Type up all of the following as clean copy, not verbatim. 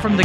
From the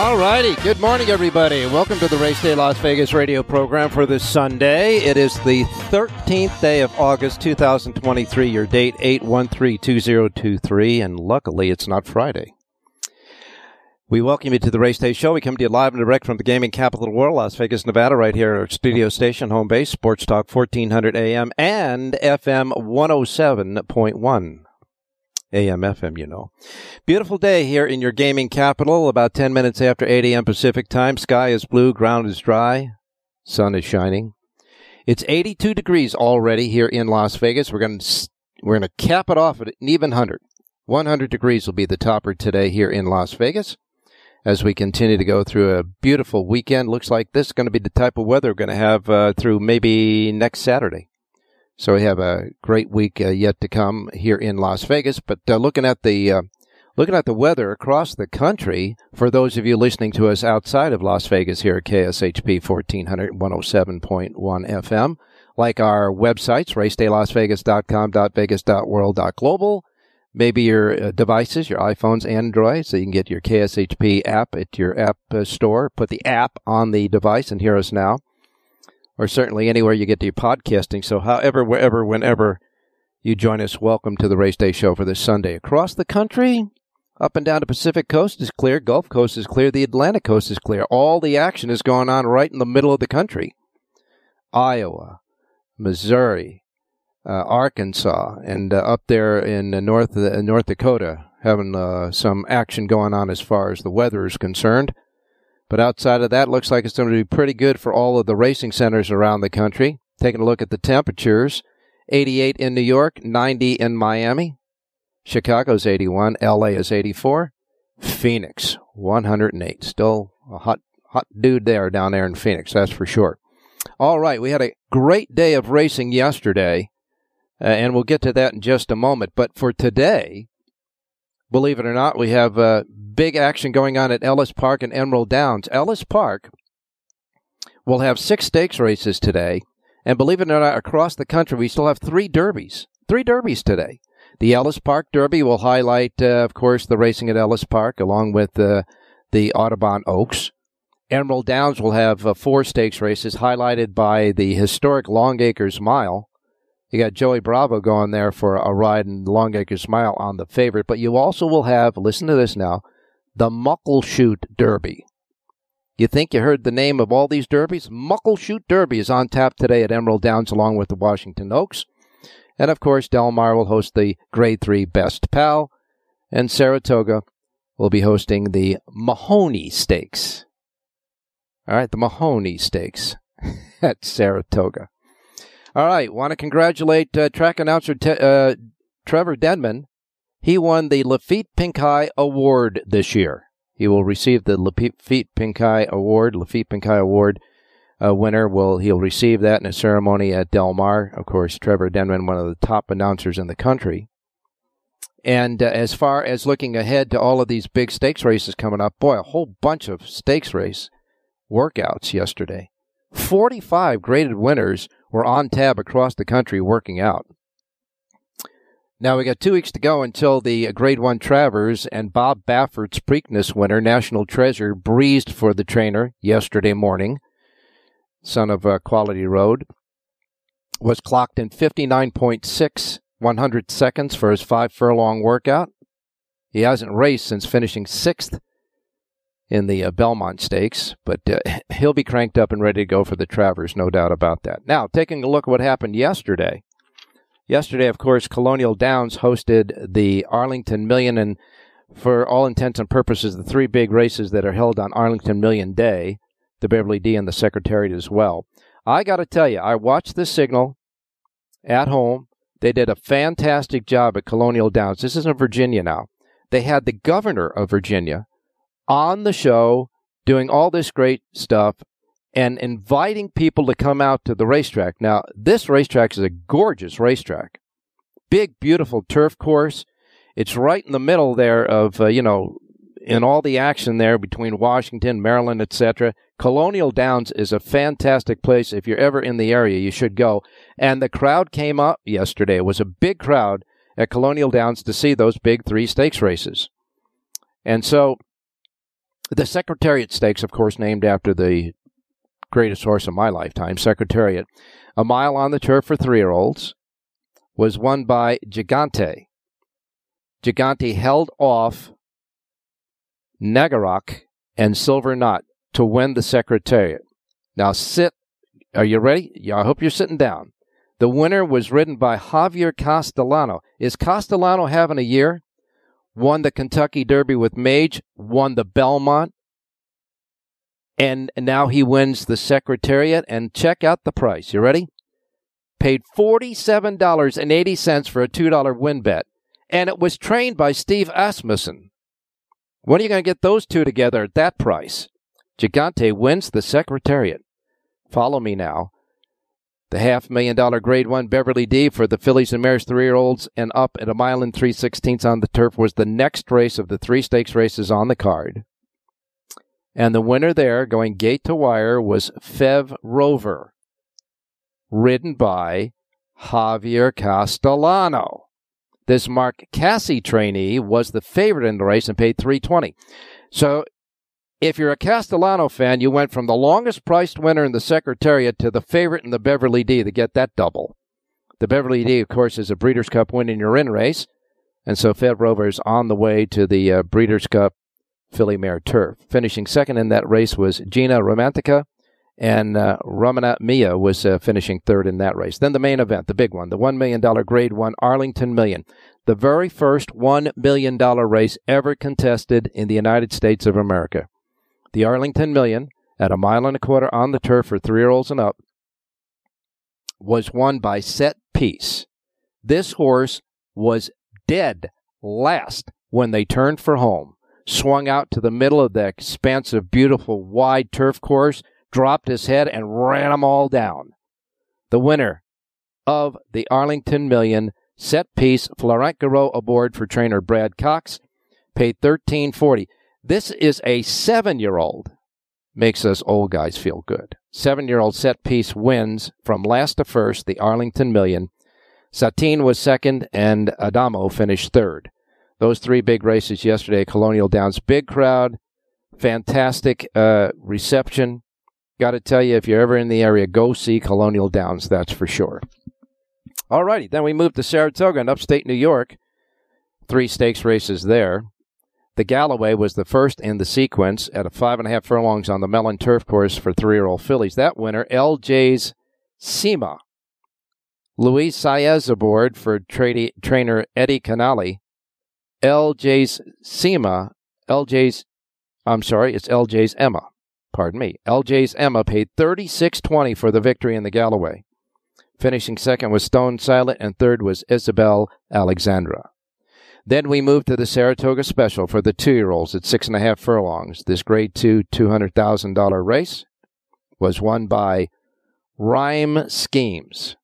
All righty. Good morning, everybody. Welcome to the Race Day Las Vegas radio program for this Sunday. It is the 13th day of August, 2023, your date 813-2023, and luckily it's not Friday. We welcome you to the Race Day Show. We come to you live and direct from the gaming capital of the world, Las Vegas, Nevada, right here at our studio station, home base, Sports Talk 1400 AM and FM 107.1. AM, FM, you know. Beautiful day here in your gaming capital, about 10 minutes after 8 a.m. Pacific time. Sky is blue, ground is dry, sun is shining. It's 82 degrees already here in Las Vegas. We're going to cap it off at an even 100. 100 degrees will be the topper today here in Las Vegas as we continue to go through a beautiful weekend. Looks like this is going to be the type of weather we're going to have through maybe next Saturday. So we have a great week yet to come here in Las Vegas. But looking at the weather across the country, for those of you listening to us outside of Las Vegas here at KSHP 1400 107.1 FM, like our websites, racedaylasvegas.com, .vegas.world, .global, maybe your devices, your iPhones, Android, so you can get your KSHP app at your app store, put the app on the device and hear us now. Or certainly anywhere you get to your podcasting. So however, wherever, whenever you join us, welcome to the Race Day Show for this Sunday. Across the country, up and down the Pacific Coast is clear. Gulf Coast is clear. The Atlantic Coast is clear. All the action is going on right in the middle of the country. Iowa, Missouri, Arkansas, and up there in North Dakota, having some action going on as far as the weather is concerned. But outside of that, looks like it's going to be pretty good for all of the racing centers around the country. Taking a look at the temperatures, 88 in New York, 90 in Miami. Chicago's 81, L.A. is 84, Phoenix, 108. Still a hot dude there down there in Phoenix, that's for sure. All right, we had a great day of racing yesterday, and we'll get to that in just a moment. But for today, believe it or not, we have big action going on at Ellis Park and Emerald Downs. Ellis Park will have 6 stakes races today. And believe it or not, across the country, we still have 3 derbies. 3 derbies today. The Ellis Park Derby will highlight, of course, the racing at Ellis Park, along with the Audubon Oaks. Emerald Downs will have 4 stakes races, highlighted by the historic Long Acres Mile. You got Joey Bravo going there for a ride in Long Acres Mile on the favorite, but you also will have, listen to this now, the Muckleshoot Derby. You think you heard the name of all these derbies? Muckleshoot Derby is on tap today at Emerald Downs along with the Washington Oaks. And, of course, Del Mar will host the Grade 3 Best Pal, and Saratoga will be hosting the Mahoney Stakes. All right, the Mahoney Stakes at Saratoga. All right, want to congratulate track announcer Trevor Denman. He won the Lafitte Pinkai Award this year. He will receive the Lafitte Pinkai Award. Lafitte Pinkai Award winner he'll receive that in a ceremony at Del Mar. Of course, Trevor Denman, one of the top announcers in the country. And as far as looking ahead to all of these big stakes races coming up, boy, a whole bunch of stakes race workouts yesterday. 45 graded winners were on tab across the country working out. Now, we got 2 weeks to go until the Grade 1 Travers, and Bob Baffert's Preakness winner, National Treasure, breezed for the trainer yesterday morning. Son of Quality Road was clocked in 59.6 100 seconds for his 5-furlong workout. He hasn't raced since finishing 6th in the Belmont Stakes, but he'll be cranked up and ready to go for the Travers, no doubt about that. Now, taking a look at what happened yesterday. Yesterday, of course, Colonial Downs hosted the Arlington Million, and for all intents and purposes, the three big races that are held on Arlington Million Day, the Beverly D and the Secretariat as well. I got to tell you, I watched the signal at home. They did a fantastic job at Colonial Downs. This is in Virginia now. They had the governor of Virginia on the show doing all this great stuff and inviting people to come out to the racetrack. Now, this racetrack is a gorgeous racetrack. Big, beautiful turf course. It's right in the middle there of, in all the action there between Washington, Maryland, etc. Colonial Downs is a fantastic place. If you're ever in the area, you should go. And the crowd came up yesterday. It was a big crowd at Colonial Downs to see those big three stakes races. And so the Secretariat Stakes, of course, named after the greatest horse of my lifetime, Secretariat, a mile on the turf for 3-year-olds, was won by Gigante. Gigante held off Nagarok and Silver Knot to win the Secretariat. Now sit. Are you ready? Yeah, I hope you're sitting down. The winner was ridden by Javier Castellano. Is Castellano having a year? Won the Kentucky Derby with Mage, won the Belmont, and now he wins the Secretariat. And check out the price. You ready? Paid $47.80 for a $2 win bet. And it was trained by Steve Asmussen. When are you going to get those two together at that price? Gigante wins the Secretariat. Follow me now. The $500,000 Grade 1 Beverly D for the fillies and mares 3-year-olds and up at 1 mile and 3/16 on the turf was the next race of the three stakes races on the card. And the winner there, going gate to wire, was Fev Rover, ridden by Javier Castellano. This Mark Casse trainee was the favorite in the race and paid $3.20. So if you're a Castellano fan, you went from the longest-priced winner in the Secretariat to the favorite in the Beverly D to get that double. The Beverly D, of course, is a Breeders' Cup win-in-your-in race, and so Fev Rover is on the way to the Breeders' Cup Philly Mare Turf. Finishing second in that race was Gina Romantica, and Ramana Mia was finishing third in that race. Then the main event, the big one, the $1 million Grade 1 Arlington Million, the very first $1 million race ever contested in the United States of America. The Arlington Million, at 1.25 miles on the turf for 3-year-olds and up, was won by Set Piece. This horse was dead last when they turned for home, swung out to the middle of the expansive, beautiful, wide turf course, dropped his head, and ran them all down. The winner of the Arlington Million, Set Piece, Florent Garreau aboard for trainer Brad Cox, paid $13.40. This is a 7-year-old. Makes us old guys feel good. 7-year-old Set Piece wins from last to first, the Arlington Million. Satine was second, and Adamo finished third. Those three big races yesterday, Colonial Downs, big crowd, fantastic reception. Got to tell you, if you're ever in the area, go see Colonial Downs, that's for sure. All righty, then we move to Saratoga in upstate New York. Three stakes races there. The Galloway was the first in the sequence at 5.5 furlongs on the Mellon turf course for 3-year-old fillies. That winner, LJ's Sema. Luis Saez aboard for trainer Eddie Canale. LJ's Sema, it's LJ's Emma. Pardon me. LJ's Emma paid $36.20 for the victory in the Galloway. Finishing second was Stone Silent, and third was Isabel Alexandra. Then we moved to the Saratoga Special for the 2-year-olds at 6.5 furlongs. This Grade 2 $200,000 race was won by Rhyme Schemes.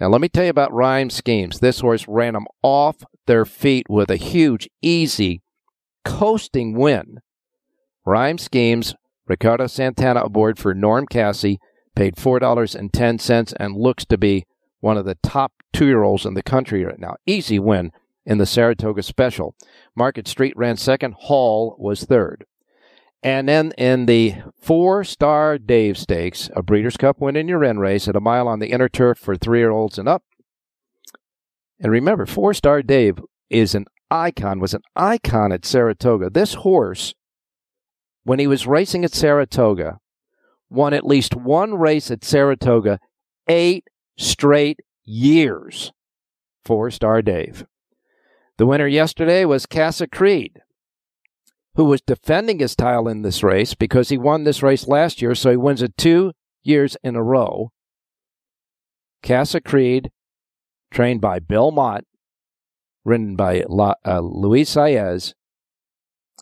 Now, let me tell you about Rhyme Schemes. This horse ran them off their feet with a huge, easy, coasting win. Rhyme Schemes, Ricardo Santana aboard for Norm Casse, paid $4.10 and looks to be one of the top 2-year-olds in the country right now. Easy win in the Saratoga Special. Market Street ran second. Hall was third. And then in the four-star Dave Stakes, a Breeders' Cup win-in-your-in race at a mile on the inner turf for three-year-olds and up. And remember, four-star Dave is an icon, was an icon at Saratoga. This horse, when he was racing at Saratoga, won at least one race at Saratoga 8 straight years. Four-star Dave. The winner yesterday was Casa Creed, who was defending his title in this race because he won this race last year, so he wins it 2 years in a row. Casa Creed, trained by Bill Mott, ridden by Luis Saez.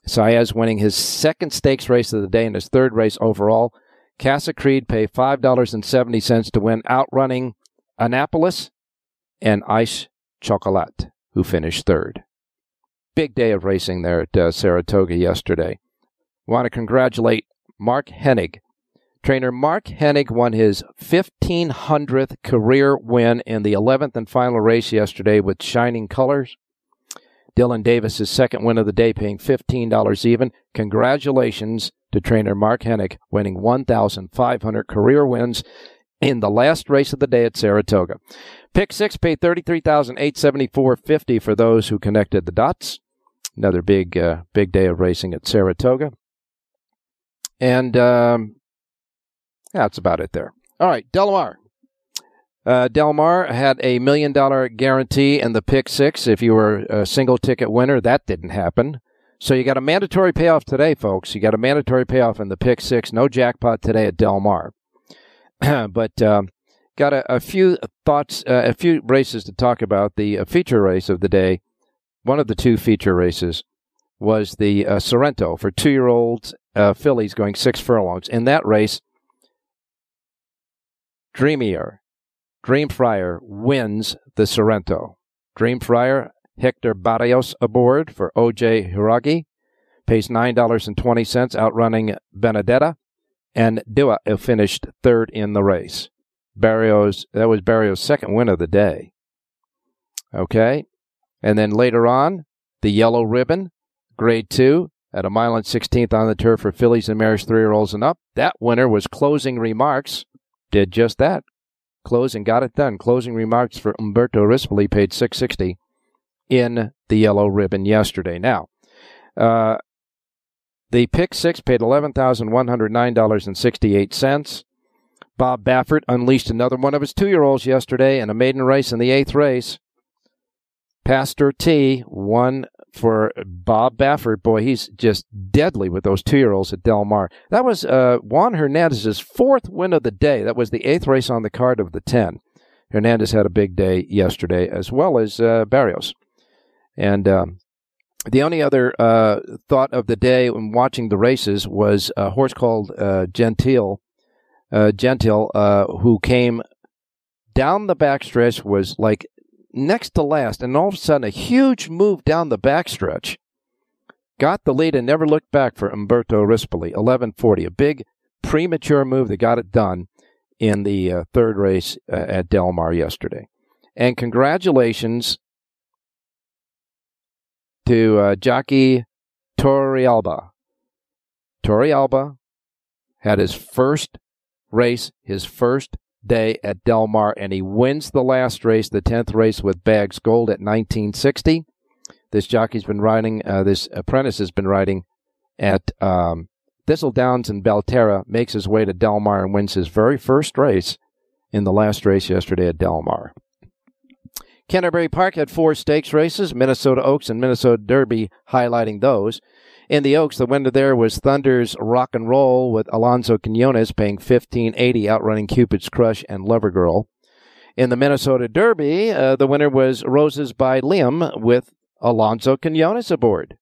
Saez winning his second stakes race of the day and his third race overall. Casa Creed paid $5.70 to win, outrunning Annapolis and Ice Chocolat, who finished third. Big day of racing there at Saratoga yesterday. Want to congratulate Mark Hennig. Trainer Mark Hennig won his 1,500th career win in the 11th and final race yesterday with shining colors. Dylan Davis's second win of the day, paying $15 even. Congratulations to trainer Mark Hennig, winning 1,500 career wins in the last race of the day at Saratoga. Pick 6 paid $33,874.50 for those who connected the dots. Another big day of racing at Saratoga. And that's about it there. All right, Del Mar. Del Mar had a $1 million guarantee in the pick 6 if you were a single ticket winner. That didn't happen. So you got a mandatory payoff today, folks. You got a mandatory payoff in the pick 6. No jackpot today at Del Mar. But got a few thoughts, a few races to talk about. The feature race of the day, one of the two feature races, was the Sorrento for 2-year-olds fillies going 6 furlongs. In that race, Dream Friar wins the Sorrento. Dream Friar, Hector Barrios aboard for O.J. Hiragi, pays $9.20, outrunning Benedetta. And Dua finished third in the race. That was Barrios' second win of the day. Okay. And then later on, the Yellow Ribbon, grade 2, at a mile and 16th on the turf for fillies and mares 3-year-olds and up. That winner was Closing Remarks. Did just that. Closing got it done. Closing Remarks for Umberto Rispoli paid $6.60 in the Yellow Ribbon yesterday. Now, the pick 6 paid $11,109.68. Bob Baffert unleashed another one of his 2-year-olds yesterday in a maiden race in the 8th race. Pastor T won for Bob Baffert. Boy, he's just deadly with those 2-year-olds at Del Mar. That was Juan Hernandez's fourth win of the day. That was the 8th race on the card of the 10. Hernandez had a big day yesterday, as well as Barrios. And the only other thought of the day when watching the races was a horse called Gentile, who came down the backstretch, was like next to last, and all of a sudden a huge move down the backstretch, got the lead and never looked back for Umberto Rispoli, 11:40, a big premature move that got it done in the third race at Del Mar yesterday. And congratulations to jockey Torrealba. Torrealba had his first race, his first day at Del Mar, and he wins the last race, the 10th race, with Bags Gold at $19.60. This jockey's been riding, this apprentice has been riding at Thistle Downs in Belterra, makes his way to Del Mar and wins his very first race in the last race yesterday at Del Mar. Canterbury Park had 4 stakes races, Minnesota Oaks and Minnesota Derby highlighting those. In the Oaks, the winner there was Thunder's Rock and Roll with Alonzo Quinones paying $15.80, outrunning Cupid's Crush and Lover Girl. In the Minnesota Derby, the winner was Roses by Liam with Alonzo Quinones aboard,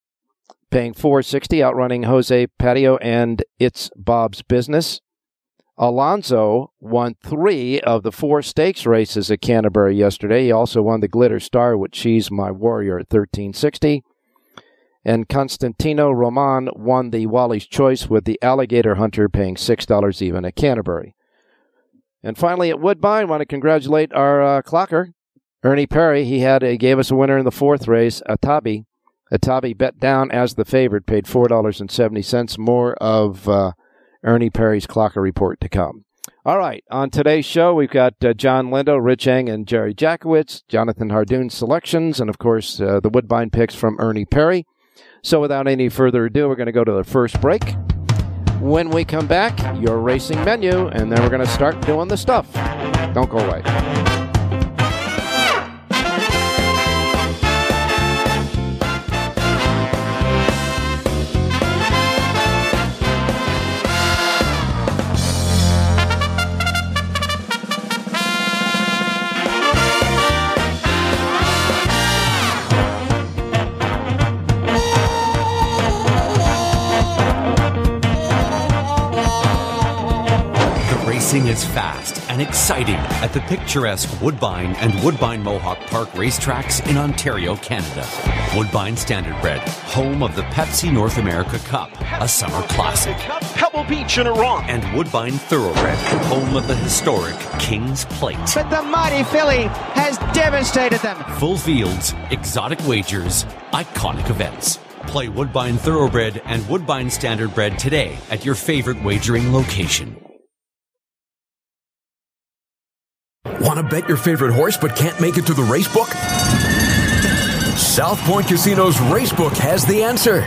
paying $4.60, outrunning Jose Patio and It's Bob's Business. Alonzo won 3 of the 4 stakes races at Canterbury yesterday. He also won the Glitter Star with She's My Warrior at $13.60. And Constantino Roman won the Wally's Choice with the Alligator Hunter, paying $6 even at Canterbury. And finally at Woodbine, I want to congratulate our clocker, Ernie Perry, he gave us a winner in the fourth race, Atabi. Atabi bet down as the favorite, paid $4.70. More of Ernie Perry's Clocker Report to come. All right, on today's show, we've got John Lindo, Rich Ang, and Jerry Jackowitz, Jonathan Hardoon's selections, and, of course, the Woodbine picks from Ernie Perry. So without any further ado, we're going to go to the first break. When we come back, your racing menu, and then we're going to start doing the stuff. Don't go away. Racing is fast and exciting at the picturesque Woodbine and Woodbine Mohawk Park racetracks in Ontario, Canada. Woodbine Standardbred, home of the Pepsi North America Cup, a summer classic. Pebble Beach in Iran. And Woodbine Thoroughbred, home of the historic King's Plate. But the mighty filly has devastated them. Full fields, exotic wagers, iconic events. Play Woodbine Thoroughbred and Woodbine Standardbred today at your favorite wagering location. Want to bet your favorite horse but can't make it to the race book? South Point Casino's Racebook has the answer.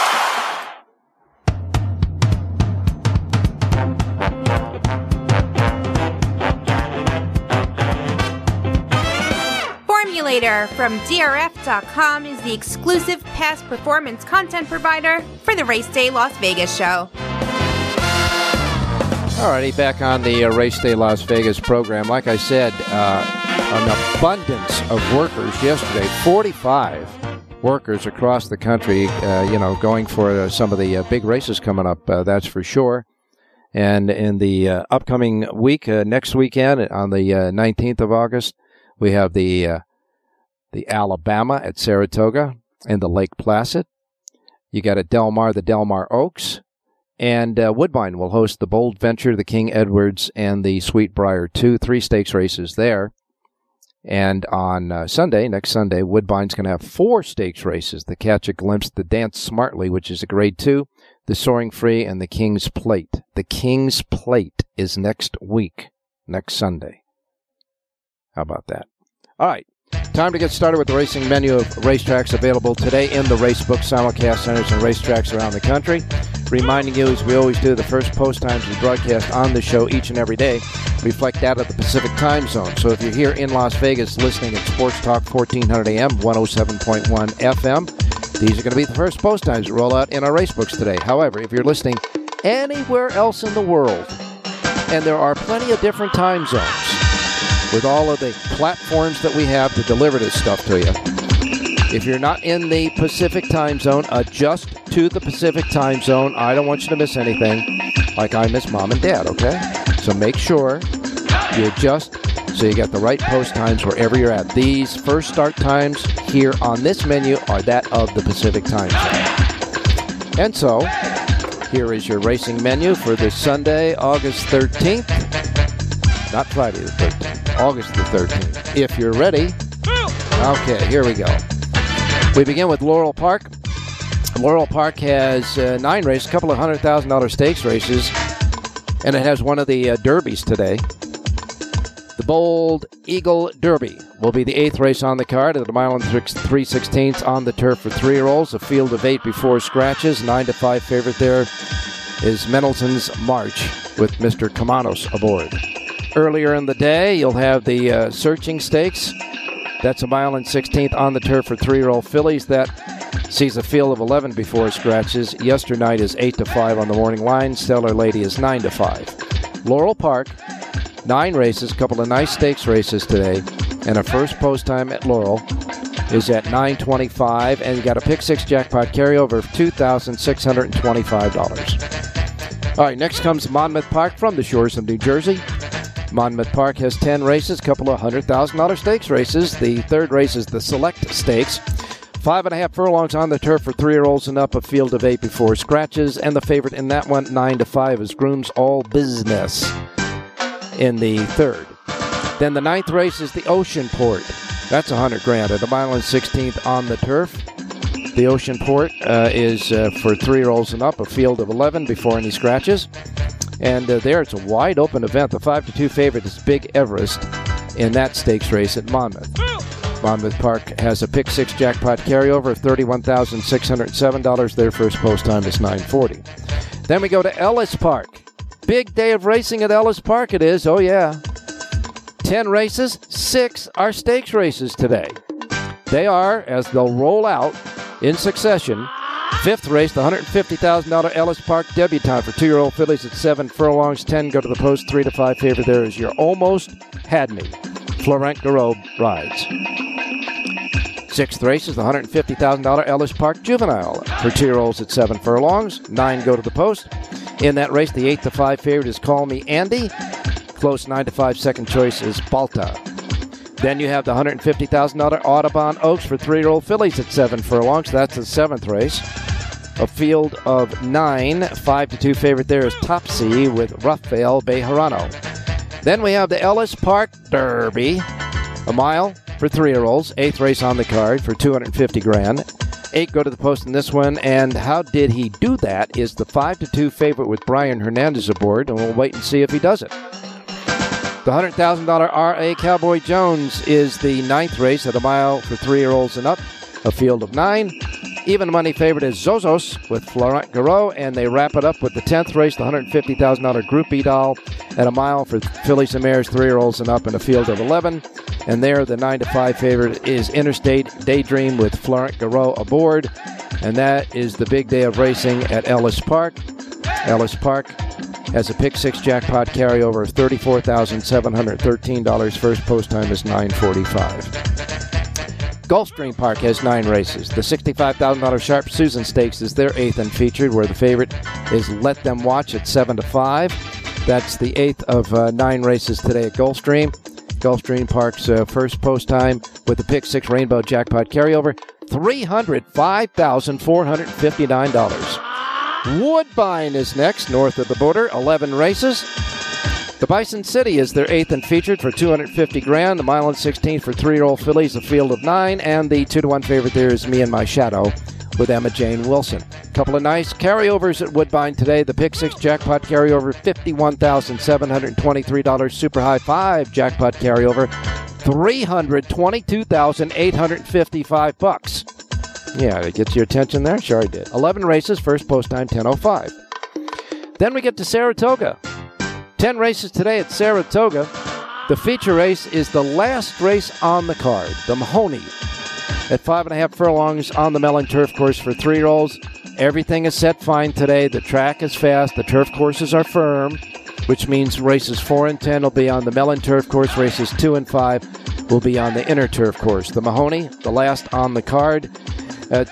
From DRF.com is the exclusive past performance content provider for the Race Day Las Vegas show. Alrighty, back on the Race Day Las Vegas program. Like I said, an abundance of workers yesterday, 45 workers across the country, going for some of the big races coming up, that's for sure. And in the upcoming week, next weekend, on the 19th of August, we have the Alabama at Saratoga and the Lake Placid. You got at Del Mar, the Del Mar Oaks. And Woodbine will host the Bold Venture, the King Edwards, and the Sweetbriar 2. Three stakes races there. And on next Sunday, Woodbine's going to have four stakes races. The Catch a Glimpse, the Dance Smartly, which is a Grade 2, the Soaring Free, and the King's Plate. The King's Plate is next week, next Sunday. How about that? All right. Time to get started with the racing menu of racetracks available today in the Racebook simulcast centers and racetracks around the country. Reminding you, as we always do, the first post times we broadcast on the show each and every day reflect that of the Pacific time zone. So if you're here in Las Vegas listening at Sports Talk 1400 AM, 107.1 FM, these are going to be the first post times that roll out in our Racebooks today. However, if you're listening anywhere else in the world, and there are plenty of different time zones, with all of the platforms that we have to deliver this stuff to you. If you're not in the Pacific time zone, adjust to the Pacific time zone. I don't want you to miss anything, like I miss Mom and Dad, okay? So make sure you adjust so you get the right post times wherever you're at. These first start times here on this menu are that of the Pacific time zone. And so, here is your racing menu for this Sunday, August 13th. Not Friday the 13th. August the 13th. If you're ready. Okay, here we go. We begin with Laurel Park. Laurel Park has 9 races, a couple of $100,000 stakes races, and it has one of the derbies today. The Bold Eagle Derby will be the 8th race on the card at the mile and 3/16 on the turf for 3-year-olds. A field of 8 before scratches, 9 to 5 favorite there is Mendelsohn's March with Mr. Kamanos aboard. Earlier in the day, you'll have the Searching Stakes. That's a mile and 16th on the turf for three-year-old fillies. That sees a field of 11 before scratches. Yesternight is 8 to 5 on the morning line. Stellar Lady is 9 to 5. Laurel Park, 9 races, a couple of nice stakes races today. And a first post time at Laurel is at 9:25. And you got a Pick 6 jackpot carryover of $2,625. All right, next comes Monmouth Park from the shores of New Jersey. Monmouth Park has 10 races, a couple of $100,000 stakes races. The third race is the Select Stakes. 5.5 furlongs on the turf for three-year-olds and up, a field of 8 before scratches. And the favorite in that one, 9 to 5, is Groom's All Business in the third. Then the ninth race is the Ocean Port. That's $100,000 at a mile and 16th on the turf. The Ocean Port is for three-year-olds and up, a field of 11 before any scratches. And there, it's a wide-open event. The 5-2 favorite is Big Everest in that stakes race at Monmouth. Monmouth Park has a Pick 6 jackpot carryover of $31,607. Their first post time is 9:40. Then we go to Ellis Park. Big day of racing at Ellis Park it is. Oh, yeah. 10 races. 6 are stakes races today. They are, as they'll roll out in succession, fifth race, the $150,000 Ellis Park Debutante for two-year-old fillies at 7 furlongs, 10 go to the post, 3 to 5 favorite. There is your Almost Had Me. Florent Garreau rides. Sixth race is the $150,000 Ellis Park Juvenile for two-year-olds at 7 furlongs, 9 go to the post. In that race, the 8 to 5 favorite is Call Me Andy. Close 9 to 5 second choice is Balta. Then you have the $150,000 Audubon Oaks for three-year-old fillies at 7 furlongs. That's the seventh race. A field of 9. 5-2 favorite there is Topsy with Rafael Bejarano. Then we have the Ellis Park Derby. A mile for three-year-olds. Eighth race on the card for $250,000. 8 go to the post in this one. And How Did He Do That is the 5-2 favorite with Brian Hernandez aboard. And we'll wait and see if he does it. The $100,000 R.A. Cowboy Jones is the ninth race at a mile for three-year-olds and up, a field of 9. Even money favorite is Zozos with Florent Garreau, and they wrap it up with the 10th race, the $150,000 Group E Doll at a mile for fillies and mares, three-year-olds and up, in a field of 11. And there, the 9 to 5 favorite is Interstate Daydream with Florent Garreau aboard, and that is the big day of racing at Ellis Park. Ellis Park has a Pick 6 jackpot carryover of $34,713. First post time is 9:45. Gulfstream Park has 9 races. The $65,000 Sharp Susan Stakes is their 8th and featured, where the favorite is Let Them Watch at 7 to 5. That's the 8th of 9 races today at Gulfstream. Gulfstream Park's first post time with the Pick 6 Rainbow jackpot carryover, $305,459. Woodbine is next, north of the border, 11 races. The Bison City is their 8th and featured for $250,000. The mile and 16th for three-year-old fillies, a field of 9. And the 2-to-1 favorite there is Me and My Shadow with Emma Jane Wilson. A couple of nice carryovers at Woodbine today. The Pick 6 jackpot carryover, $51,723. Super High 5 jackpot carryover, $322,855. Yeah, it gets your attention there? Sure it did. 11 races, first post time, 10:05. Then we get to Saratoga. 10 races today at Saratoga. The feature race is the last race on the card, the Mahoney, at 5.5 furlongs on the Mellon turf course for three-year-olds. Everything is set fine today. The track is fast. The turf courses are firm, which means races 4 and 10 will be on the Mellon turf course. Races 2 and 5 will be on the inner turf course. The Mahoney, the last on the card.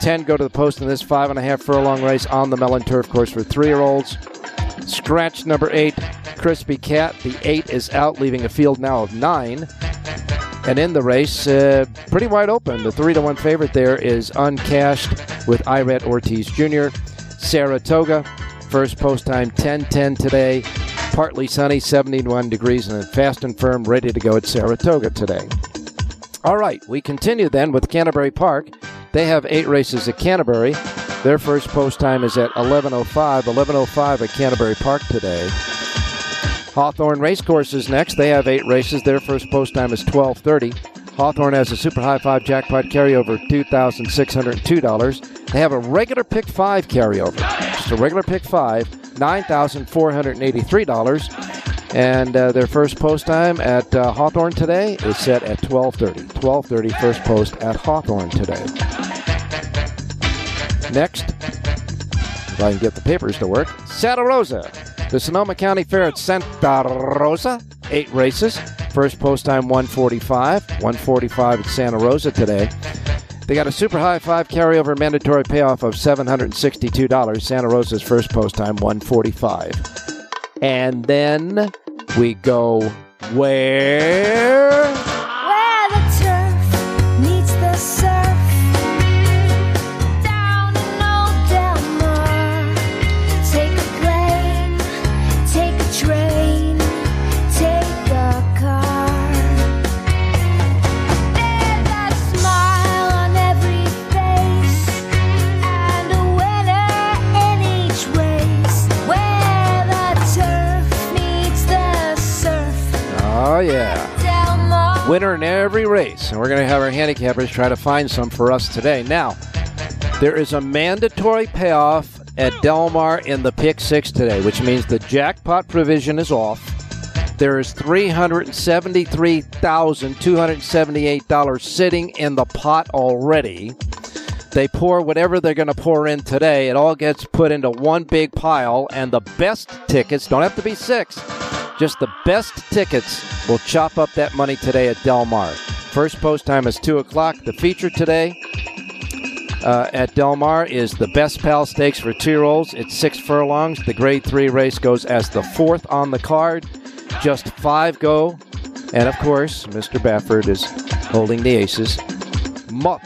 10 go to the post in this 5.5 furlong race on the Mellon turf course for three-year-olds. Scratch number 8, Crispy Cat. The 8 is out, leaving a field now of 9. And in the race, pretty wide open. The 3-to-1 favorite there is Uncashed with Iret Ortiz Jr. Saratoga, first post time 10:10 today. Partly sunny, 71 degrees, and fast and firm, ready to go at Saratoga today. All right, we continue then with Canterbury Park. They have 8 races at Canterbury. Their first post time is at 11:05. 11:05 at Canterbury Park today. Hawthorne Racecourse is next. They have 8 races. Their first post time is 12:30. Hawthorne has a Super High 5 jackpot carryover of $2,602. They have a regular Pick 5 carryover. Just a regular Pick 5. $9,483. And their first post time at Hawthorne today is set at 12:30. 12:30 first post at Hawthorne today. Next, if I can get the papers to work, Santa Rosa. The Sonoma County Fair at Santa Rosa, 8 races. First post time 1:45. 1:45 at Santa Rosa today. They got a super high 5 carryover mandatory payoff of $762. Santa Rosa's first post time 1:45. And then we go where? Where the turf meets the sun. Oh, yeah. Winner in every race. And we're going to have our handicappers try to find some for us today. Now, there is a mandatory payoff at Del Mar in the Pick 6 today, which means the jackpot provision is off. There is $373,278 sitting in the pot already. They pour whatever they're going to pour in today. It all gets put into one big pile, and the best tickets, don't have to be 6, just the best tickets will chop up that money today at Del Mar. First post time is 2 o'clock. The feature today at Del Mar is the Best Pal Stakes for 2-year-olds. It's 6 furlongs. The grade 3 race goes as the 4th on the card. Just 5 go. And, of course, Mr. Baffert is holding the aces. Mott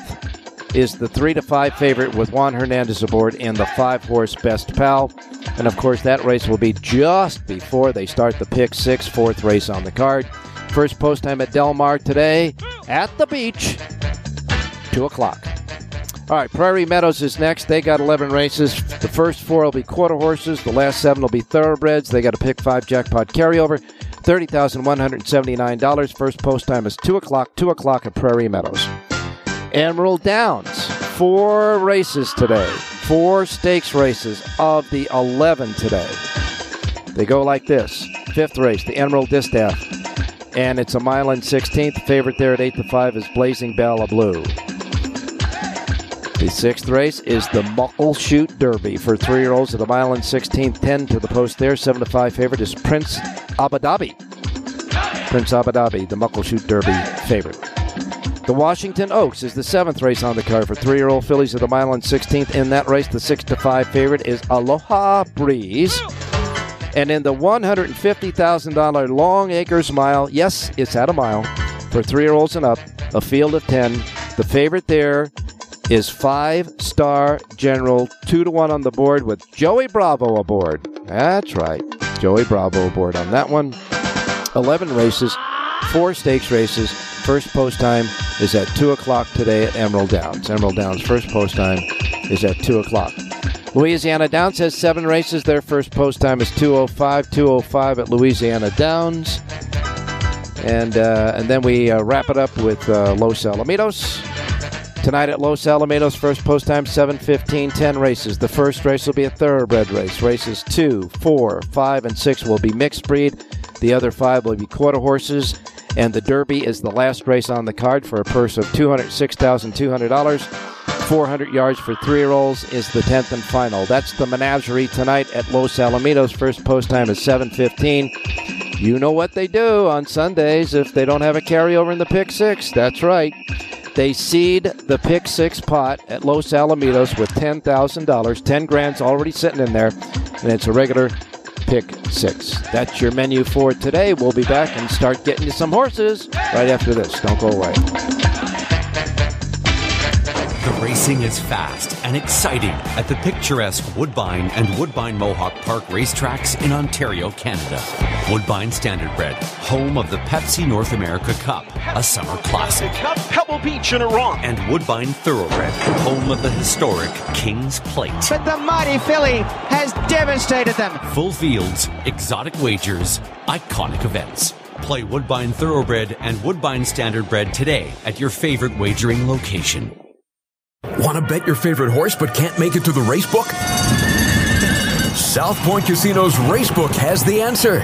is the 3-5 favorite with Juan Hernandez aboard in the 5-horse Best Pal. And, of course, that race will be just before they start the Pick 6, 4th race on the card. First post time at Del Mar today at the beach, 2 o'clock. All right, Prairie Meadows is next. They got 11 races. The first 4 will be quarter horses. The last 7 will be thoroughbreds. They got a Pick 5 jackpot carryover, $30,179. First post time is 2 o'clock, 2 o'clock at Prairie Meadows. Emerald Downs, 4 races today. 4 stakes races of the 11 today. They go like this. 5th race, the Emerald Distaff. And it's a mile and 16th. Favorite there at 8-5 is Blazing Bell of Blue. The 6th race is the Muckleshoot Derby for 3-year-olds at a mile and 16th. 10 to the post there. 7-5 favorite is Prince Abu Dhabi. Prince Abu Dhabi, the Muckleshoot Derby favorite. The Washington Oaks is the 7th race on the card for 3-year-old fillies at the mile and 16th. In that race, the 6-5 favorite is Aloha Breeze. And in the $150,000 Long Acres Mile, yes, it's at a mile, for 3-year-olds and up, a field of 10. The favorite there is 5-Star General, 2-1 on the board with Joey Bravo aboard. That's right, Joey Bravo aboard on that one. 11 races, 4 stakes races. First post time is at 2 o'clock today at Emerald Downs. Emerald Downs' first post time is at 2 o'clock. Louisiana Downs has 7 races. Their first post time is 2:05. 2:05 at Louisiana Downs. And then we wrap it up with Los Alamitos. Tonight at Los Alamitos, first post time, 7:15, 10 races. The first race will be a thoroughbred race. Races 2, 4, 5, and 6 will be mixed breed. The other 5 will be quarter horses. And the Derby is the last race on the card for a purse of $206,200. 400 yards for 3-year-olds is the 10th and final. That's the menagerie tonight at Los Alamitos. First post time is 7:15. You know what they do on Sundays if they don't have a carryover in the Pick 6. That's right. They seed the Pick 6 pot at Los Alamitos with $10,000. 10 grand's already sitting in there, and it's a regular Pick 6. That's your menu for today. We'll be back and start getting you some horses right after this. Don't go away. The racing is fast and exciting at the picturesque Woodbine and Woodbine Mohawk Park racetracks in Ontario, Canada. Woodbine Standardbred, home of the Pepsi North America Cup, a summer classic. Pebble Beach in Iran. And Woodbine Thoroughbred, home of the historic King's Plate. But the mighty filly has devastated them. Full fields, exotic wagers, iconic events. Play Woodbine Thoroughbred and Woodbine Standardbred today at your favorite wagering location. Want to bet your favorite horse but can't make it to the race book? South Point Casino's Racebook has the answer.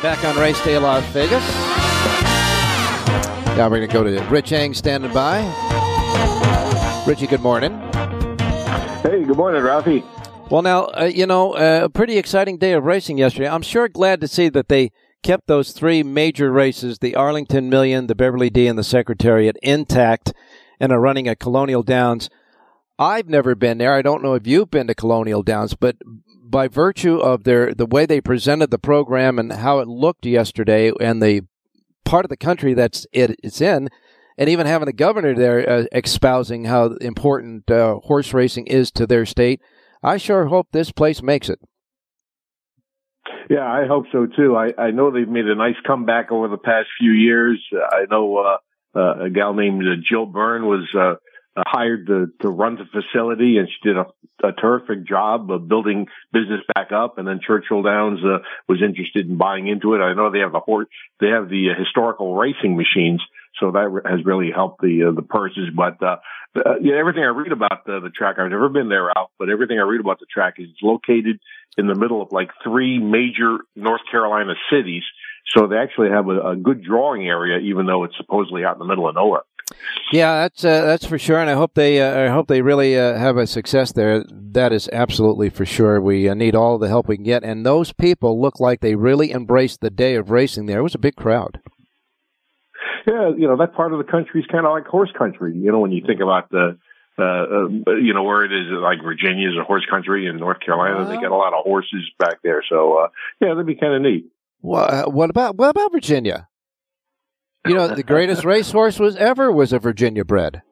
Back on Race Day Las Vegas. Now we're going to go to Rich Ang standing by. Richie, good morning. Hey, good morning, Ralphie. Well, now, a pretty exciting day of racing yesterday. I'm sure glad to see that they kept those three major races, the Arlington Million, the Beverly D, and the Secretariat, intact and are running at Colonial Downs. I've never been there. I don't know if you've been to Colonial Downs, but by virtue of the way they presented the program and how it looked yesterday and the part of the country it's in, and even having the governor there espousing how important horse racing is to their state, I sure hope this place makes it. Yeah, I hope so, too. I know they've made a nice comeback over the past few years. I know a gal named Jill Byrne was hired to run the facility, and she did a terrific job of building business back up. And then Churchill Downs was interested in buying into it. I know they have the historical racing machines, so that has really helped the purses. But everything I read about the track, I've never been there, Ralph, but everything I read about the track is it's located in the middle of like three major North Carolina cities, so they actually have a good drawing area, even though it's supposedly out in the middle of nowhere. Yeah, that's for sure, and I hope they really have a success there. That is absolutely for sure. We need all the help we can get, and those people look like they really embraced the day of racing there. It was a big crowd. Yeah, that part of the country is kind of like horse country. When you think about the where it is, like Virginia is a horse country, and North Carolina, they got a lot of horses back there. So that'd be kind of neat. Well, what about Virginia? The greatest racehorse was a Virginia bred.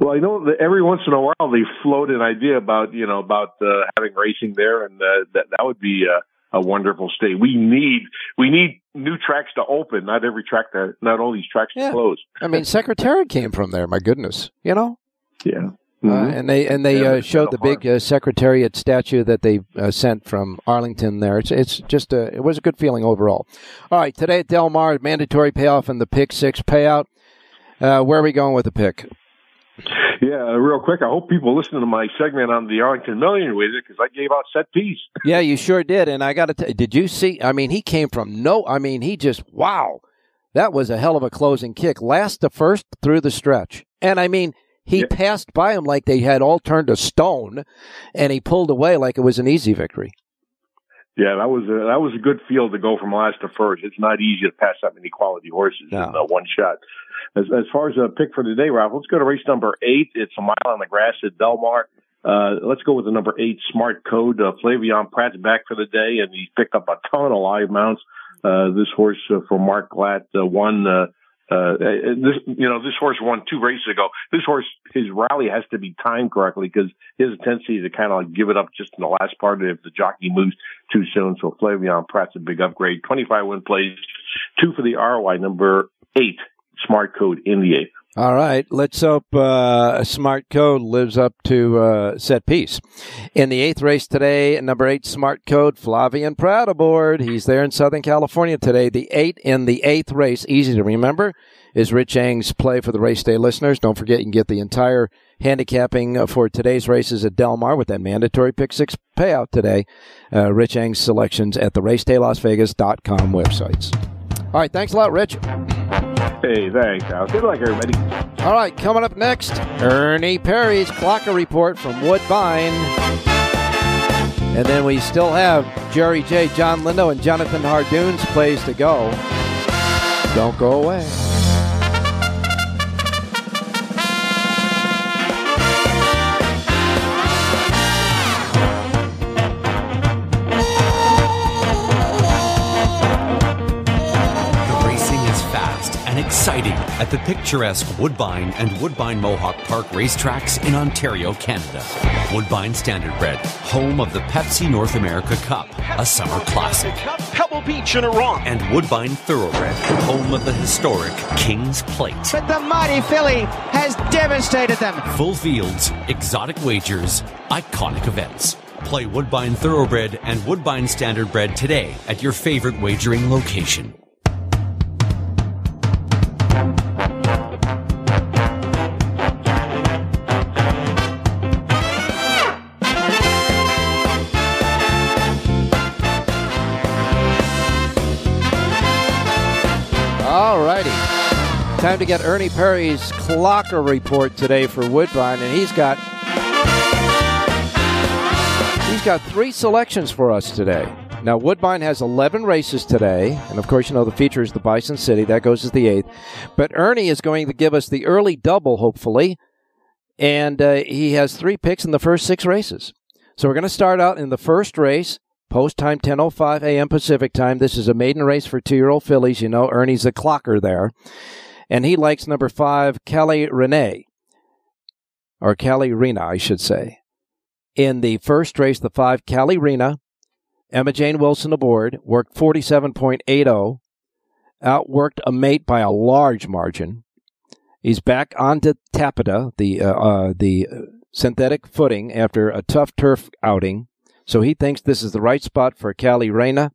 Well, I know that every once in a while they float an idea about having racing there, and that would be a wonderful state. We need new tracks to open. Not all these tracks to close. I mean, Secretariat came from there. My goodness, Yeah. Mm-hmm. And they showed the big Secretariat statue that they sent from Arlington there. It was a good feeling overall. All right, today at Del Mar, mandatory payoff and the pick six payout. Where are we going with the pick? Yeah, real quick, I hope people listen to my segment on the Arlington Million with it, because I gave out set piece. Yeah, you sure did. And I got to tell you, did you see? I mean, he came from wow. That was a hell of a closing kick. Last to first through the stretch. And I mean, he passed by him like they had all turned to stone, and he pulled away like it was an easy victory. Yeah, that was a good field to go from last to first. It's not easy to pass that many quality horses in one shot. As far as a pick for today, Ralph, let's go to race number 8. It's a mile on the grass at Del Mar. Let's go with the number 8 Smart Code. Flavien Prat's back for the day, and he's picked up a ton of live mounts. This horse for Mark Glatt won. This horse won 2 races ago. This horse, his rally has to be timed correctly because he has a tendency to kind of like give it up just in the last part if the jockey moves too soon. So Flavien Prat's a big upgrade. 25 win plays, 2 for the ROI, number 8, Smart Code in the 8th. All right. Let's hope Smart Code lives up to set piece. In the 8th race today, number 8, Smart Code, Flavien Prat aboard. He's there in Southern California today. The 8 in the 8th race. Easy to remember. is Rich Ang's play for the race day listeners. Don't forget, you can get the entire handicapping for today's races at Del Mar with that mandatory pick six payout today. Rich Ang's selections at the racedaylasvegas.com websites. All right, thanks a lot, Rich. Hey, thanks, Al. Good luck, everybody. All right, coming up next, Ernie Perry's Clocker Report from Woodbine. And then we still have Jerry J., John Lindo, and Jonathan Hardoon's plays to go. Don't go away. Exciting at the picturesque Woodbine and Woodbine Mohawk Park racetracks in Ontario, Canada. Woodbine Standardbred, home of the Pepsi North America Cup, a summer classic. Pebble Beach in Iran. And Woodbine Thoroughbred, home of the historic King's Plate. But the mighty filly has devastated them. Full fields, exotic wagers, iconic events. Play Woodbine Thoroughbred and Woodbine Standardbred today at your favorite wagering location. Time to get Ernie Perry's Clocker Report today for Woodbine, and he's got three selections for us today. Now, Woodbine has 11 races today, and of course, you know the feature is the Bison City. That goes as the 8th. But Ernie is going to give us the early double, hopefully, and he has three picks in the first six races. So we're going to start out in the first race, post time 10:05 a.m. Pacific time. This is a maiden race for 2-year-old fillies. You know, Ernie's a clocker there. And he likes number 5, Cali Rena, in the first race. The 5 Cali Rena, Emma Jane Wilson aboard, worked 47.80, outworked a mate by a large margin. He's back onto Tapita, the synthetic footing after a tough turf outing, so he thinks this is the right spot for Cali Rena.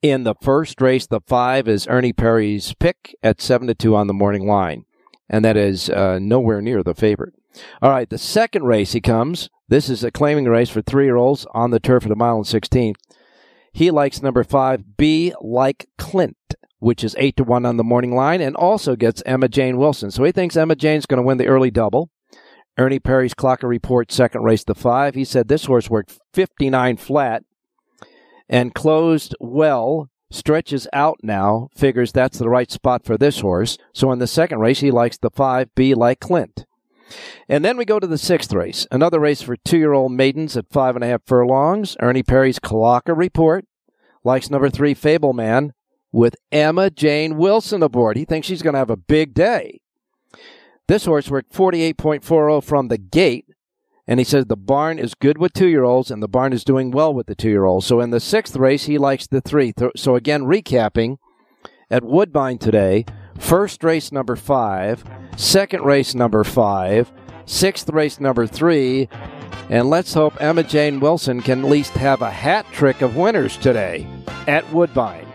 In the first race, the 5 is Ernie Perry's pick at 7-2 on the morning line, and that is nowhere near the favorite. All right, the second race he comes. This is a claiming race for 3-year-olds on the turf at a mile and 16. He likes number 5, Be Like Clint, which is 8-1 on the morning line, and also gets Emma Jane Wilson. So he thinks Emma Jane's going to win the early double. Ernie Perry's Clocker Report, second race, the 5. He said this horse worked 59 flat. And closed well, stretches out now, figures that's the right spot for this horse. So in the second race, he likes the 5, Be Like Clint. And then we go to the sixth race, another race for 2-year-old maidens at 5.5 furlongs. Ernie Perry's Clocker Report likes number 3, Fableman, with Emma Jane Wilson aboard. He thinks she's going to have a big day. This horse worked 48.40 from the gate. And he says the barn is good with 2-year-olds, and the barn is doing well with the 2-year-olds. So in the sixth race, he likes the 3. So again, recapping, at Woodbine today, first race number 5, second race number 5, sixth race number 3, and let's hope Emma Jane Wilson can at least have a hat trick of winners today at Woodbine.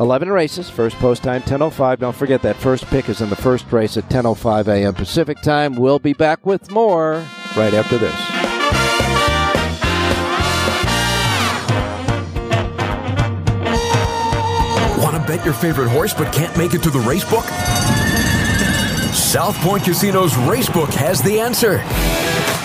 11 races, first post time 10:05. Don't forget that first pick is in the first race at 10:05 a.m. Pacific time. We'll be back with more right after this. Want to bet your favorite horse but can't make it to the race book? South Point Casino's Racebook has the answer.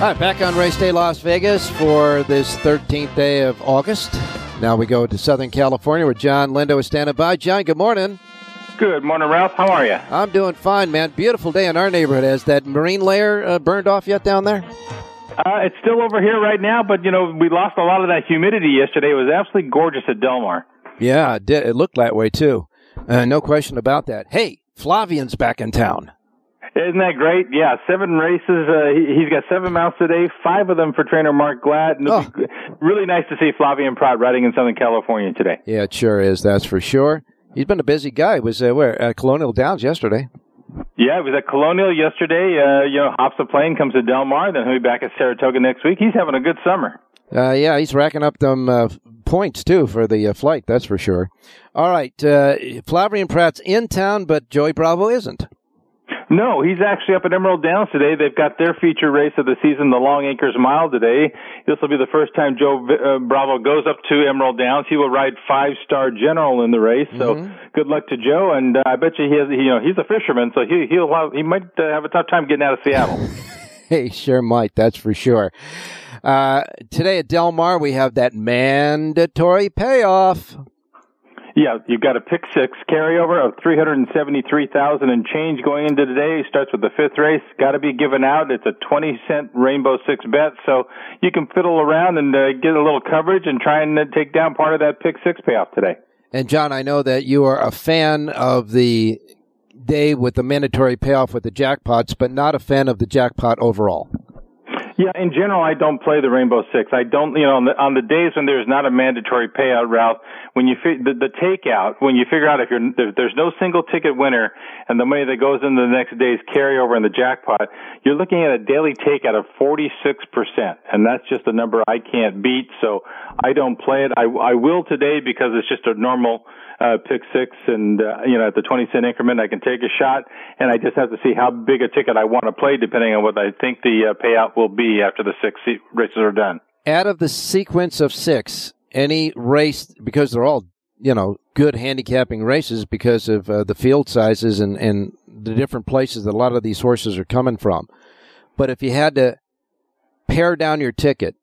All right, back on Race Day Las Vegas for this 13th day of August. Now we go to Southern California where John Lindo is standing by. John, good morning. Good morning, Ralph. How are you? I'm doing fine, man. Beautiful day in our neighborhood. Has that marine layer burned off yet down there? It's still over here right now, but, you know, we lost a lot of that humidity yesterday. It was absolutely gorgeous at Del Mar. Yeah, it did. It looked that way, too. No question about that. Hey, Flavien's back in town. Isn't that great? Yeah, 7 races. He's got 7 mounts today, 5 of them for trainer Mark Glatt. And really nice to see Flavien Prat riding in Southern California today. Yeah, it sure is. That's for sure. He's been a busy guy. He was at Colonial Downs yesterday. Yeah, it was at Colonial yesterday. You know, hops the plane, comes to Del Mar, then he'll be back at Saratoga next week. He's having a good summer. Yeah, he's racking up them points, too, for the flight, that's for sure. All right, Flavien Prat's in town, but Joey Bravo isn't. No, he's actually up at Emerald Downs today. They've got their feature race of the season, the Long Acres Mile, today. This will be the first time Joe Bravo goes up to Emerald Downs. He will ride 5-star general in the race. So good luck to Joe, and I bet you he has. You know, he's a fisherman, so he might have a tough time getting out of Seattle. He sure might. That's for sure. Today at Del Mar, we have that mandatory payoff. Yeah, you've got a pick six carryover of $373,000 and change going into today. Starts with the 5th race. Got to be given out. It's a 20-cent Rainbow Six bet, so you can fiddle around and get a little coverage and try and take down part of that pick six payoff today. And John, I know that you are a fan of the day with the mandatory payoff with the jackpots, but not a fan of the jackpot overall. Yeah, in general, I don't play the Rainbow Six. I don't, you know, on the days when there's not a mandatory payout, Ralph, when you the takeout, when you figure out if there's no single ticket winner and the money that goes into the next day's carryover in the jackpot, you're looking at a daily takeout of 46%, and that's just a number I can't beat, so I don't play it. I will today because it's just a normal pick six, and, you know, at the 20-cent increment, I can take a shot, and I just have to see how big a ticket I want to play depending on what I think the payout will be after the 6 races are done. Out of the sequence of 6, any race, because they're all, you know, good handicapping races because of the field sizes and the different places that a lot of these horses are coming from. But if you had to pare down your ticket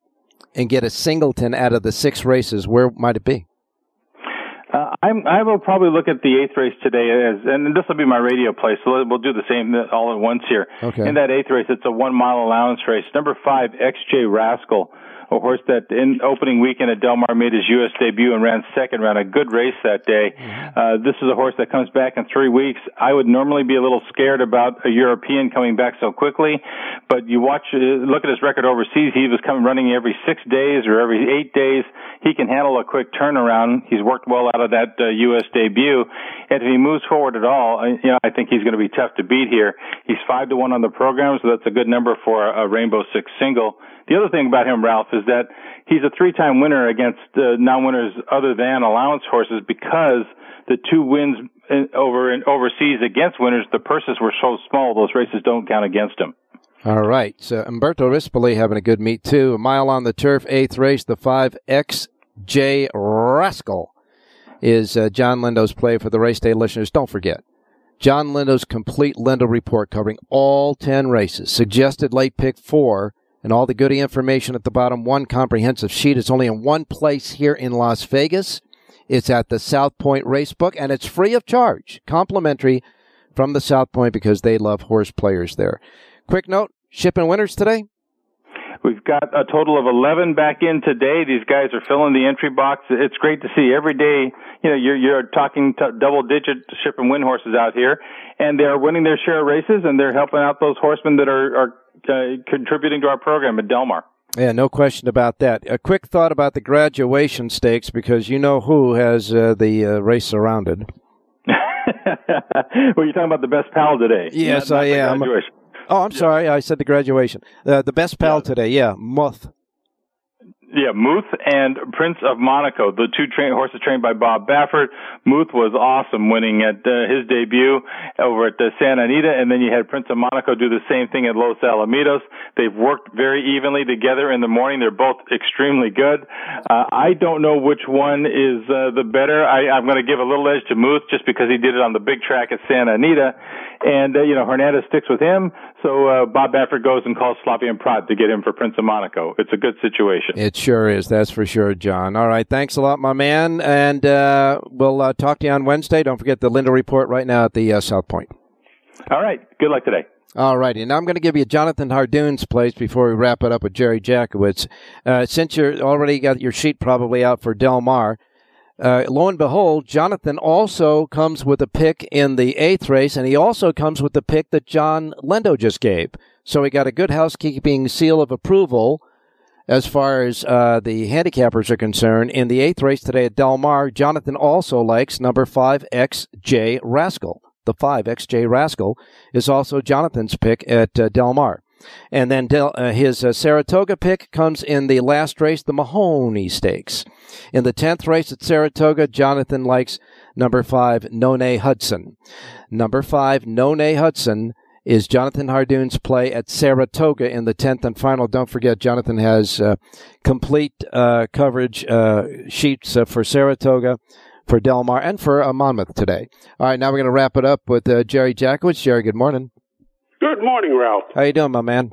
and get a singleton out of the 6 races, where might it be? I will probably look at the 8th race today, and this will be my radio play, so we'll do the same all at once here. Okay. In that 8th race, it's a 1-mile allowance race. Number 5, XJ Rascal, a horse that in opening weekend at Del Mar made his U.S. debut and ran second round, a good race that day. This is a horse that comes back in 3 weeks. I would normally be a little scared about a European coming back so quickly, but you watch, look at his record overseas. He was running every 6 days or every 8 days. He can handle a quick turnaround. He's worked well out of that U.S. debut, and if he moves forward at all, you know, I think he's going to be tough to beat here. He's 5-1 on the program, so that's a good number for a Rainbow Six single. The other thing about him, Ralph, is that he's a 3-time winner against non-winners other than allowance horses because the 2 wins overseas against winners, the purses were so small, those races don't count against him. All right. So Umberto Rispoli having a good meet, too. A mile on the turf, 8th race, the 5 XJ Rascal is John Lindo's play for the race day listeners. Don't forget, John Lindo's complete Lindo report covering all 10 races. Suggested late pick 4. And all the goody information at the bottom, one comprehensive sheet. It's only in one place here in Las Vegas. It's at the South Point Racebook, and it's free of charge, complimentary from the South Point because they love horse players there. Quick note, shipping winners today. We've got a total of 11 back in today. These guys are filling the entry box. It's great to see every day. You know, you're talking double-digit ship and win horses out here, and they're winning their share of races, and they're helping out those horsemen that are contributing to our program at Del Mar. Yeah, no question about that. A quick thought about the graduation stakes, because you know who has the race surrounded. Well, you're talking about the best pal today. Yes, I am. Oh, I'm sorry. I said the graduation. The best pal today, yeah, Muth. Yeah, Muth and Prince of Monaco, the 2 horses trained by Bob Baffert. Muth was awesome winning at his debut over at Santa Anita, and then you had Prince of Monaco do the same thing at Los Alamitos. They've worked very evenly together in the morning. They're both extremely good. I don't know which one is the better. I'm going to give a little edge to Muth just because he did it on the big track at Santa Anita, And, you know, Hernandez sticks with him. So Bob Baffert goes and calls Flavien Prat to get him for Prince of Monaco. It's a good situation. It sure is. That's for sure, John. All right. Thanks a lot, my man. And we'll talk to you on Wednesday. Don't forget the Lindo Report right now at the South Point. All right. Good luck today. All righty. Now I'm going to give you Jonathan Hardoon's place before we wrap it up with Jerry Jackowitz. Since you're already got your sheet probably out for Del Mar, lo and behold, Jonathan also comes with a pick in the eighth race, and he also comes with the pick that John Lindo just gave. So he got a good housekeeping seal of approval as far as the handicappers are concerned. In the eighth race today at Del Mar, Jonathan also likes number 5, XJ Rascal. The 5, XJ Rascal, is also Jonathan's pick at Del Mar. And then his Saratoga pick comes in the last race, the Mahoney Stakes. In the 10th race at Saratoga, Jonathan likes number 5, Nonay Hudson. Number 5, Nonay Hudson, is Jonathan Hardoon's play at Saratoga in the 10th and final. Don't forget, Jonathan has complete coverage sheets for Saratoga, for Del Mar, and for Monmouth today. All right, now we're going to wrap it up with Jerry Jackowitz. Jerry, good morning. Good morning, Ralph. How you doing, my man?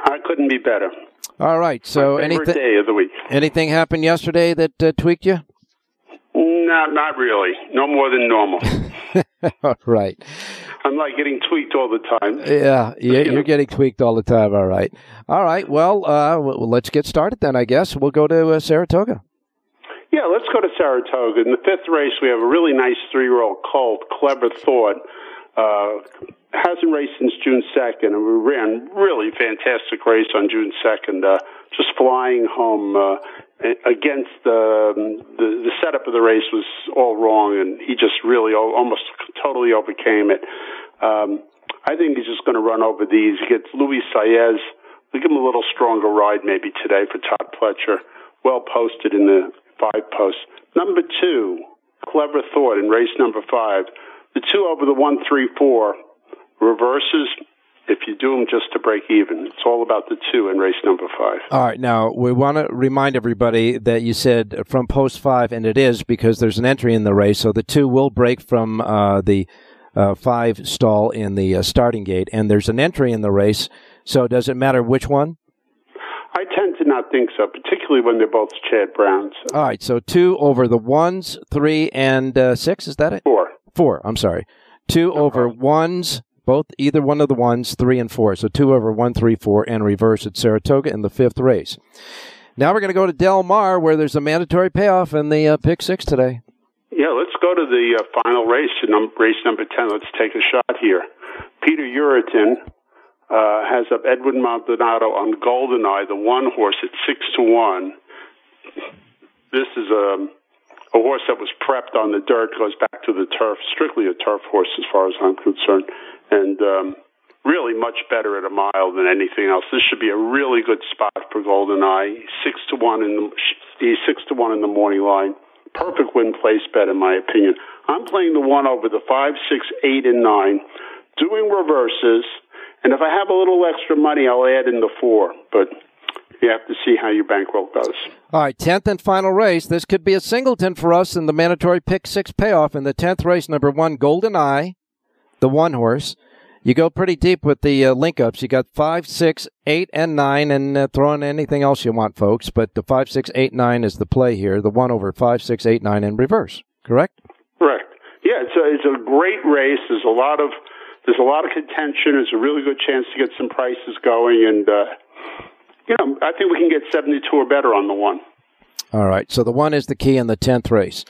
I couldn't be better. All right, so favorite day of the week. Anything happened yesterday that tweaked you? Not really. No more than normal. All right. I'm like getting tweaked all the time. Yeah, you're getting tweaked all the time. All right. All right, well, let's get started then, I guess. We'll go to Saratoga. Yeah, let's go to Saratoga. In the 5th race, we have a really nice 3-year-old colt, Clever Thought. Hasn't raced since June 2nd, and we ran really fantastic race on June 2nd, just flying home against the setup of the race was all wrong, and he just really almost totally overcame it. I think he's just going to run over these. He gets Luis Saez. We'll give him a little stronger ride maybe today for Todd Pletcher. Well posted in the 5 posts. Number 2, Clever Thought in race number 5. The 2 over the 1-3-4 reverses if you do them just to break even. It's all about the 2 in race number 5. All right, now we want to remind everybody that you said from post 5, and it is because there's an entry in the race, so the 2 will break from the 5 stall in the starting gate, and there's an entry in the race, so does it matter which one? I tend to not think so, particularly when they're both Chad Browns. All right, so 2 over the 1s, 3, and 6, is that it? 4, I'm sorry. 2 over 1s, both either one of the 1s, 3 and 4. So 2 over 1, 3, 4, and reverse at Saratoga in the 5th race. Now we're going to go to Del Mar, where there's a mandatory payoff in the pick 6 today. Yeah, let's go to the final race, race number 10. Let's take a shot here. Peter Ureton has up Edwin Maldonado on Goldeneye, the 1 horse at 6-1. This is a horse that was prepped on the dirt, goes back to the turf, strictly a turf horse as far as I'm concerned, and really much better at a mile than anything else. This should be a really good spot for Goldeneye. 6-1 he's 6-1 in the morning line. Perfect win place bet in my opinion. I'm playing the 1 over the 5, 6, 8, and 9, doing reverses. And if I have a little extra money, I'll add in the 4. But you have to see how your bankroll goes. All right, 10th and final race. This could be a singleton for us in the mandatory pick 6 payoff. In the 10th race, number 1, Golden Eye, the 1 horse. You go pretty deep with the link-ups. You got 5, 6, 8, and 9, and throw in anything else you want, folks. But the 5, 6, 8, 9 is the play here. The 1 over 5, 6, 8, 9 in reverse. Correct? Correct. Yeah, it's a great race. There's a lot of contention. There's a really good chance to get some prices going. And, you know, I think we can get 72 or better on the 1. All right. So the 1 is the key in the 10th race.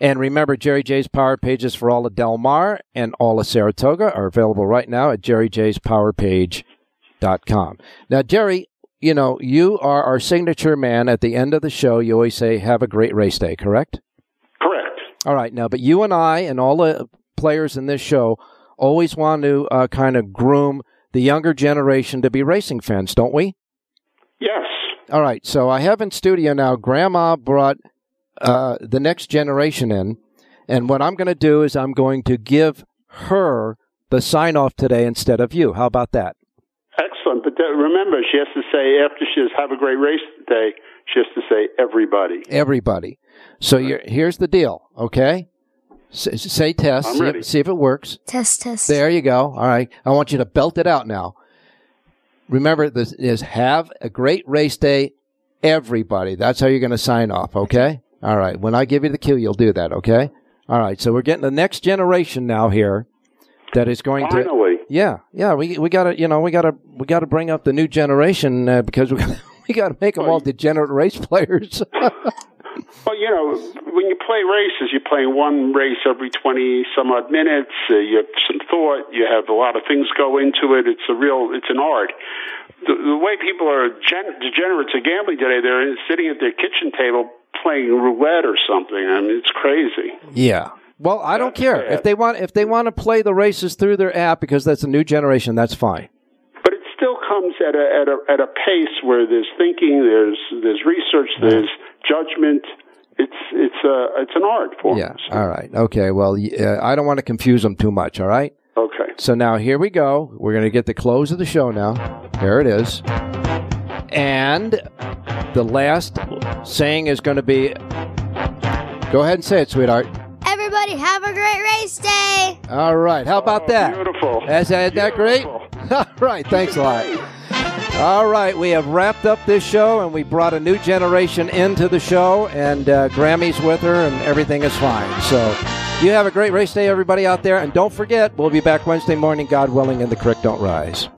And remember, Jerry J's Power Pages for all of Del Mar and all of Saratoga are available right now at jerryjspowerpage.com. Now, Jerry, you know, you are our signature man. At the end of the show, you always say, have a great race day, correct? Correct. All right. Now, but you and I and all the players in this show always want to kind of groom the younger generation to be racing fans, don't we? Yes. All right, so I have in studio now, Grandma brought the next generation in, and what I'm going to do is I'm going to give her the sign-off today instead of you. How about that? Excellent, but remember, she has to say, after she says, have a great race today, she has to say, everybody. Everybody. So here's the deal, okay? Say test. I'm ready. See if it works. Test, test. There you go. All right. I want you to belt it out now. Remember, this is have a great race day, everybody. That's how you're going to sign off, okay? All right. When I give you the cue, you'll do that, okay? All right. So we're getting the next generation now here that is going to... Finally. Yeah. Yeah. We got to bring up the new generation because we got to make them all degenerate race players. Well, you know, when you play races, you're playing one race every 20-some-odd minutes. You have some thought. You have a lot of things go into it. It's an art. The way people are degenerates at gambling today, they're sitting at their kitchen table playing roulette or something. I mean, it's crazy. Yeah. Well, I don't care. Bad. If they want to play the races through their app because that's a new generation, that's fine. But it still comes at a pace where there's thinking, there's research, there's... judgment. It's an art form. Yeah. All right. Okay. Well, I don't want to confuse them too much. All right. Okay. So now here we go. We're going to get the close of the show now. Here it is. And the last saying is going to be. Go ahead and say it, sweetheart. Everybody, have a great race day. All right. How about that? Beautiful. Isn't that great? All right. Thanks a lot. All right, we have wrapped up this show, and we brought a new generation into the show, and Grammy's with her, and everything is fine. So you have a great race day, everybody out there, and don't forget, we'll be back Wednesday morning, God willing, and the creek don't rise.